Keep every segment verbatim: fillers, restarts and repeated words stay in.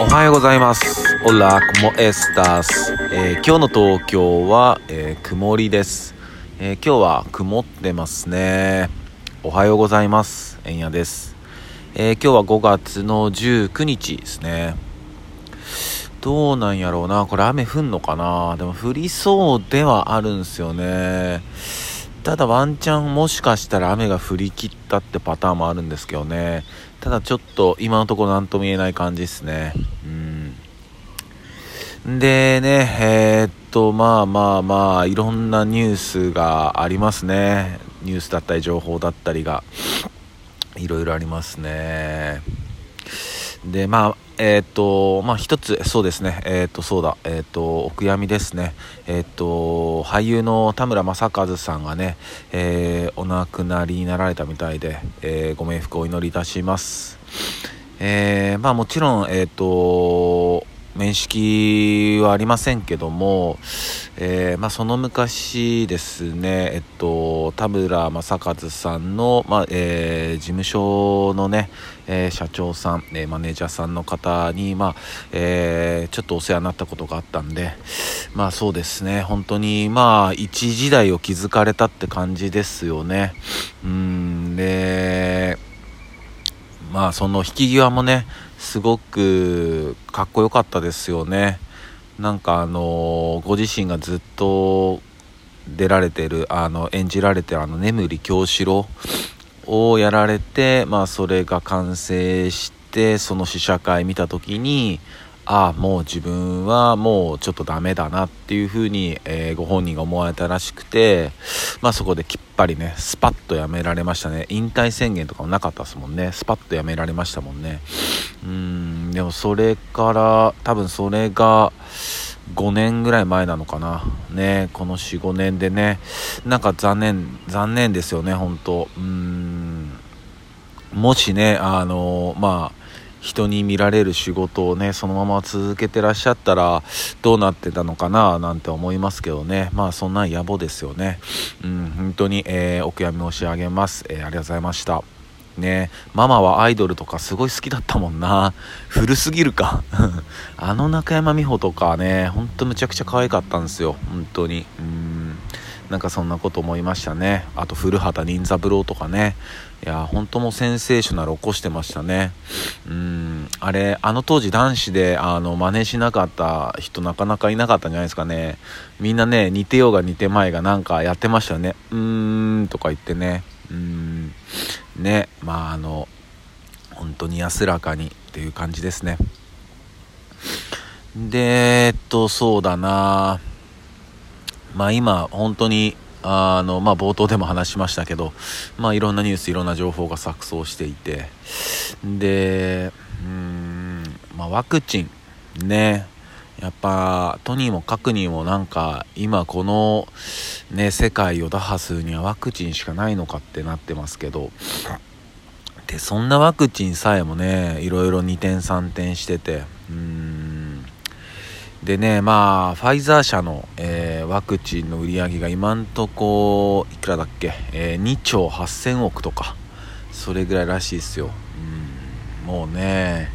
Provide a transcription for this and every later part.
おはようございます。オラコモエスタス。今日の東京は、えー、曇りです、えー。今日は曇ってますね。おはようございます。えんやです、えー。今日はごがつのじゅうくにちですね。どうなんやろうな。これ雨降んのかな。でも降りそうではあるんですよね。ただワンチャンもしかしたら雨が降り切ったってパターンもあるんですけどね。ただちょっと今のところなんとも言えない感じですね。うんでね、えー、っとまあまあまあいろんなニュースがありますね。ニュースだったり情報だったりがいろいろありますね。でまあえー、っとまあ一つそうですねえー、っとそうだえー、っとお悔やみですねえー、っと俳優の田村正和さんがね、えー、お亡くなりになられたみたいで、えー、ご冥福をお祈りいたします、えー、まあもちろんえー、っと面識はありませんけども、えー、まあその昔ですね、えっと田村正和さんのまあ、えー、事務所のね、えー、社長さん、えー、マネージャーさんの方にまあ、えー、ちょっとお世話になったことがあったんで、まあそうですね、本当にまあ一時代を築かれたって感じですよね。うーんで、まあその引き際もね。すごくかっこよかったですよね。なんかあのご自身がずっと出られてるあの演じられてるあの眠り京四郎をやられて、まあそれが完成してその試写会見た時に、ああもう自分はもうちょっとダメだなっていう風に、えー、ご本人が思われたらしくて、まあそこできっぱりねスパッとやめられましたね。引退宣言とかもなかったですもんね。スパッとやめられましたもんね。うーんでもそれから多分それがごねんぐらい前なのかなね。この よん、ごねんでね、なんか残念残念ですよね本当。うーんもしねあのまあ人に見られる仕事をねそのまま続けてらっしゃったらどうなってたのかななんて思いますけどね。まあそんな野暮ですよね。うん本当に、えー、お悔やみ申し上げます、えー、ありがとうございましたね。ママはアイドルとかすごい好きだったもんな。古すぎるかあの中山美穂とかねほんとむちゃくちゃ可愛かったんですよ本当に。うーんなんかそんなこと思いましたね。あと古畑任三郎とかね、いや本当もうセンセーショナル起こしてましたね。うーんあれあの当時男子であの真似しなかった人なかなかいなかったんじゃないですかね。みんなね似てようが似てまいがなんかやってましたよね。うーんとか言ってね。うーんねまああの本当に安らかにっていう感じですね。でえっとそうだなまあ今本当にあのまあ冒頭でも話しましたけどまあいろんなニュースいろんな情報が錯綜していてでうーんまあワクチンねやっぱとにもかくにもなんか今このね世界を打破するにはワクチンしかないのかってなってますけどでそんなワクチンさえもねいろいろにてんさんてんしててうーんでねまあファイザー社の、えー、ワクチンの売り上げが今んとこいくらだっけ、えー、にちょうはっせんおくとかそれぐらいらしいですよ。うんもうね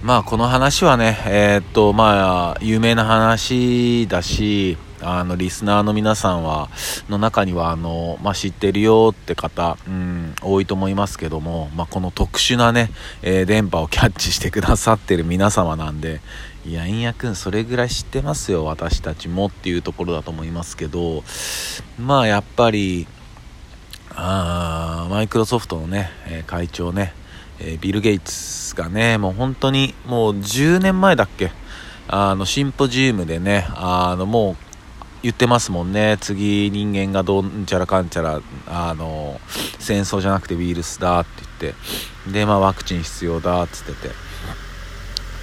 まあこの話はねえー、っとまあ有名な話だしあのリスナーの皆さんはの中にはあの、まあ、知ってるよって方、うん、多いと思いますけども、まあ、この特殊なね、えー、電波をキャッチしてくださってる皆様なんでいや円谷くんそれぐらい知ってますよ私たちもっていうところだと思いますけどまあやっぱりあマイクロソフトのね会長ねビル・ゲイツがねもう本当にもうじゅうねんまえだっけあのシンポジウムでねあのもう言ってますもんね。次人間がどんちゃらかんちゃらあの戦争じゃなくてウイルスだって言ってでまあワクチン必要だっつって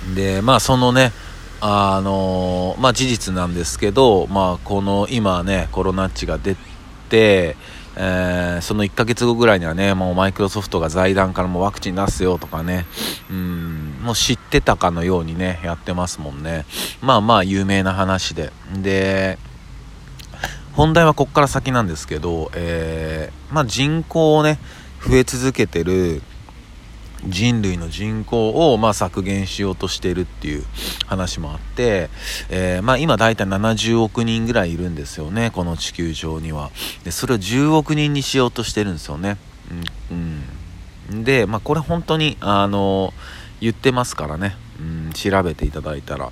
てでまあそのねあのまあ事実なんですけどまあこの今ねコロナっちが出てえー、そのいっかげつごぐらいにはねもうマイクロソフトが財団からもうワクチン出すよとかねうんもう知ってたかのようにねやってますもんね。まあまあ有名な話でで本題はこっから先なんですけど、えー、まあ人口をね増え続けてる人類の人口をまあ削減しようとしているっていう話もあって、えー、まあ今だいたいななじゅうおくにんぐらいいるんですよね、この地球上には。でそれをじゅうおくにんにしようとしてるんですよね。うん、うん、でまあこれ本当にあの言ってますからね、うん、調べていただいたら。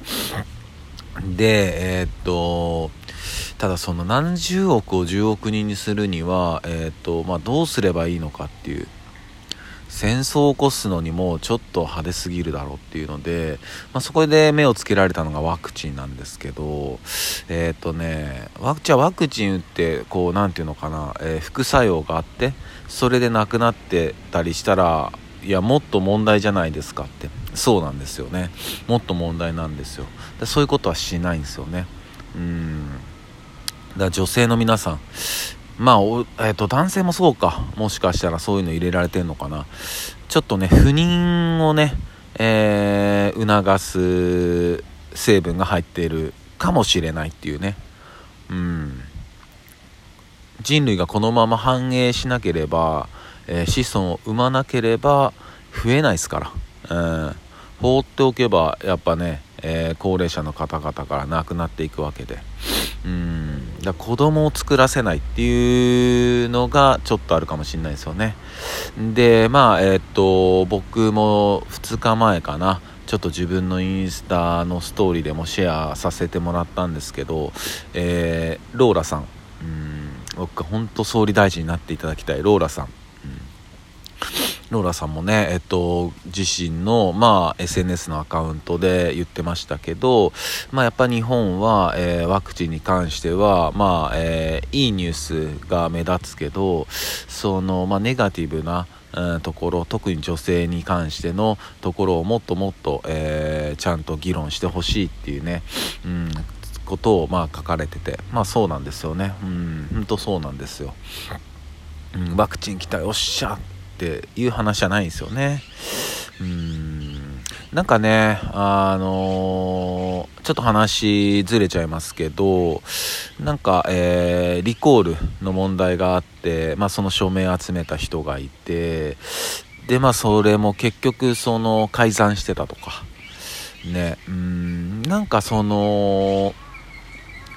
でえー、っとただその何十億をじゅうおくにんにするには、えーっとまあ、どうすればいいのかっていう、戦争を起こすのにもちょっと派手すぎるだろうっていうので、まあ、そこで目をつけられたのがワクチンなんですけど、えーっとね、ワクチンはワクチン打ってこうなんていうのかな、えー、副作用があってそれで亡くなってたりしたら、いやもっと問題じゃないですかって。そうなんですよね、もっと問題なんですよ。でそういうことはしないんですよね。うーんだから女性の皆さん、まあお、えーと、男性もそうか、もしかしたらそういうの入れられてんのかな。ちょっとね不妊をね、えー、促す成分が入っているかもしれないっていうね。うん、人類がこのまま繁栄しなければ、えー、子孫を産まなければ増えないですから、うん、放っておけばやっぱね、えー、高齢者の方々から亡くなっていくわけで、うん、だ子供を作らせないっていうのがちょっとあるかもしれないですよね。でまあえー、っと僕もふつかまえかな、ちょっと自分のインスタのストーリーでもシェアさせてもらったんですけど、えー、ローラさん、うん、僕本当総理大臣になっていただきたいローラさん、ローラさんもね、えっと、自身の、まあ、エスエヌエス のアカウントで言ってましたけど、まあ、やっぱ日本は、えー、ワクチンに関しては、まあえー、いいニュースが目立つけど、その、まあ、ネガティブな、うん、ところ、特に女性に関してのところをもっともっと、えー、ちゃんと議論してほしいっていうね、うん、ことを、まあ、書かれてて、まあ、そうなんですよね。うん、本当そうなんですよ、うん、ワクチン来たよっしゃっていう話じゃないんですよね。うーん、なんかね、あのー、ちょっと話ずれちゃいますけど、なんか、えー、リコールの問題があって、まあ、その署名集めた人がいて、でまあそれも結局その改ざんしてたとかね、うーん、なんかその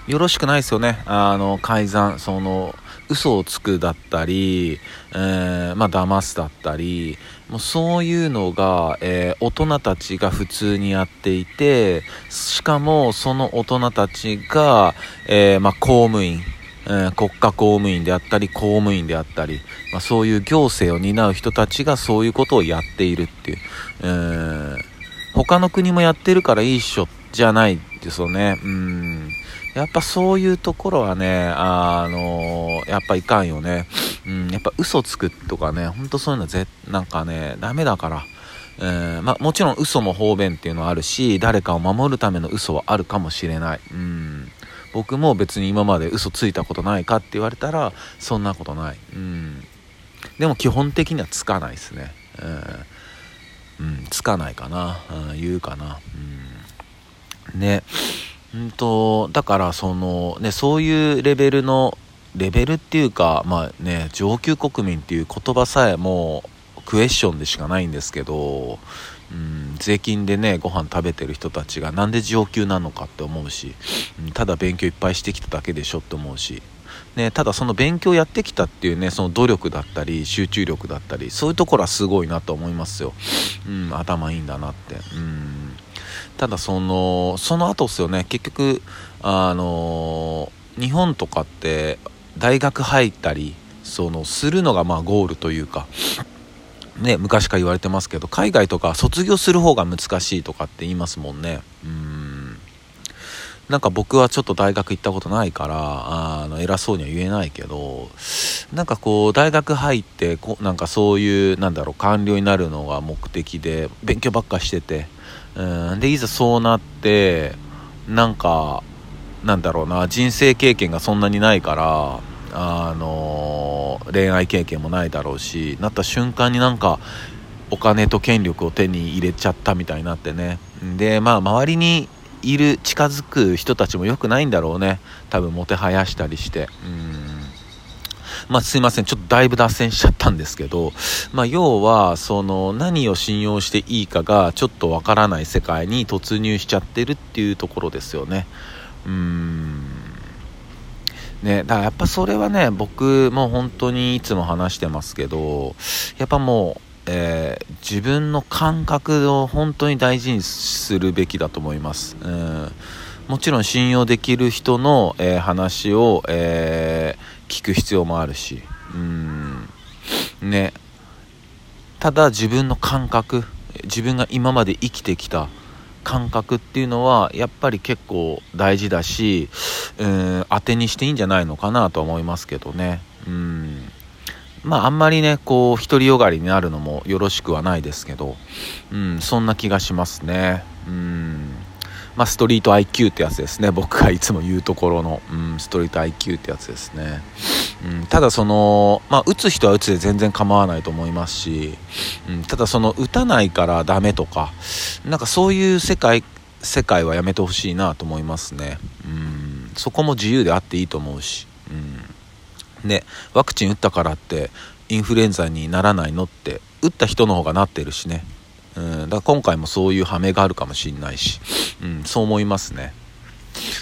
よろしくないですよね。あの改ざん、その嘘をつくだったり、えー、まあ騙すだったり、もうそういうのが、えー、大人たちが普通にやっていて、しかもその大人たちが、えー、まあ公務員、えー、国家公務員であったり公務員であったり、まあ、そういう行政を担う人たちがそういうことをやっているっていう、えー、他の国もやってるからいいっしょじゃないですよね。うーん、やっぱそういうところはね、あのー、やっぱいかんよね。うん、やっぱ嘘つくとかね、ほんとそういうのぜ、なんかね、ダメだから。えー、まあもちろん嘘も方便っていうのはあるし、誰かを守るための嘘はあるかもしれない。うん、僕も別に今まで嘘ついたことないかって言われたら、そんなことない。うん、でも基本的にはつかないですね。うん、うん、つかないかな、うん、言うかな。うん、ね。うんとだからそのね、そういうレベルのレベルっていうか、まあね、上級国民っていう言葉さえもクエスチョンでしかないんですけど、うん、税金でねご飯食べてる人たちがなんで上級なのかって思うし、うん、ただ勉強いっぱいしてきただけでしょって思うし、ね、ただその勉強やってきたっていうね、その努力だったり集中力だったり、そういうところはすごいなと思いますよ。うん、頭いいんだなって。うん、ただそのその後ですよね。結局あの日本とかって大学入ったりそのするのがまあゴールというかね、昔から言われてますけど、海外とか卒業する方が難しいとかって言いますもんね。うーん、なんか僕はちょっと大学行ったことないからあの偉そうには言えないけど、なんかこう大学入ってこなんかそういうなんだろう官僚になるのが目的で勉強ばっかしてて、うんでいざそうなってなんかなんだろうな、人生経験がそんなにないからあの恋愛経験もないだろうし、なった瞬間になんかお金と権力を手に入れちゃったみたいになってね。でまあ周りにいる近づく人たちも良くないんだろうね、多分もてはやしたりして。うん、まあ、すいません、ちょっとだいぶ脱線しちゃったんですけど、まあ、要はその何を信用していいかがちょっとわからない世界に突入しちゃってるっていうところですよね。うーんね、だからやっぱそれはね、僕も本当にいつも話してますけど、やっぱもう、えー、自分の感覚を本当に大事にするべきだと思います。うん、もちろん信用できる人の、えー、話を、えー、聞く必要もあるし、うん、ね、ただ自分の感覚、自分が今まで生きてきた感覚っていうのはやっぱり結構大事だし、うーん、当てにしていいんじゃないのかなとは思いますけどね。うーん、まああんまりねこう独りよがりになるのもよろしくはないですけど、うん、そんな気がしますね。うーん、まあストリート アイキュー ってやつですね。僕がいつも言うところの、うん、ストリート アイキュー ってやつですね。うん、ただその、まあ、打つ人は打つで全然構わないと思いますし、うん、ただその打たないからダメとか、なんかそういう世界、世界はやめてほしいなと思いますね。うん、そこも自由であっていいと思うし、うん、ね、ワクチン打ったからってインフルエンザにならないのって、打った人の方がなってるしね。うん、だから今回もそういうハメがあるかもしれないし、うん、そう思いますね。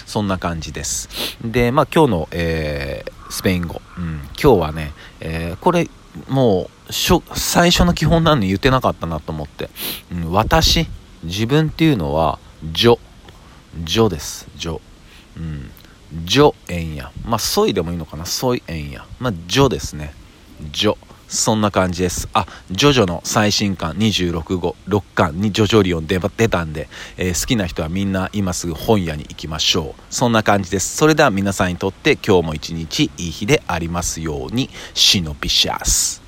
そんな感じです。で、まあ今日の、えー、スペイン語、うん、今日はね、えー、これもうしょ最初の基本なのに言ってなかったなと思って、うん、私、自分っていうのはyo、yoです、yo、うん、yo en ya、まあsoyでもいいのかな、soy en ya、まあyoですね、yo。そんな感じです。あ、ジョジョの最新巻にじゅうろくごうろっかんにジョジョリオン 出, 出たんで、えー、好きな人はみんな今すぐ本屋に行きましょう。そんな感じです。それでは皆さんにとって今日も一日いい日でありますように。シノピシャス。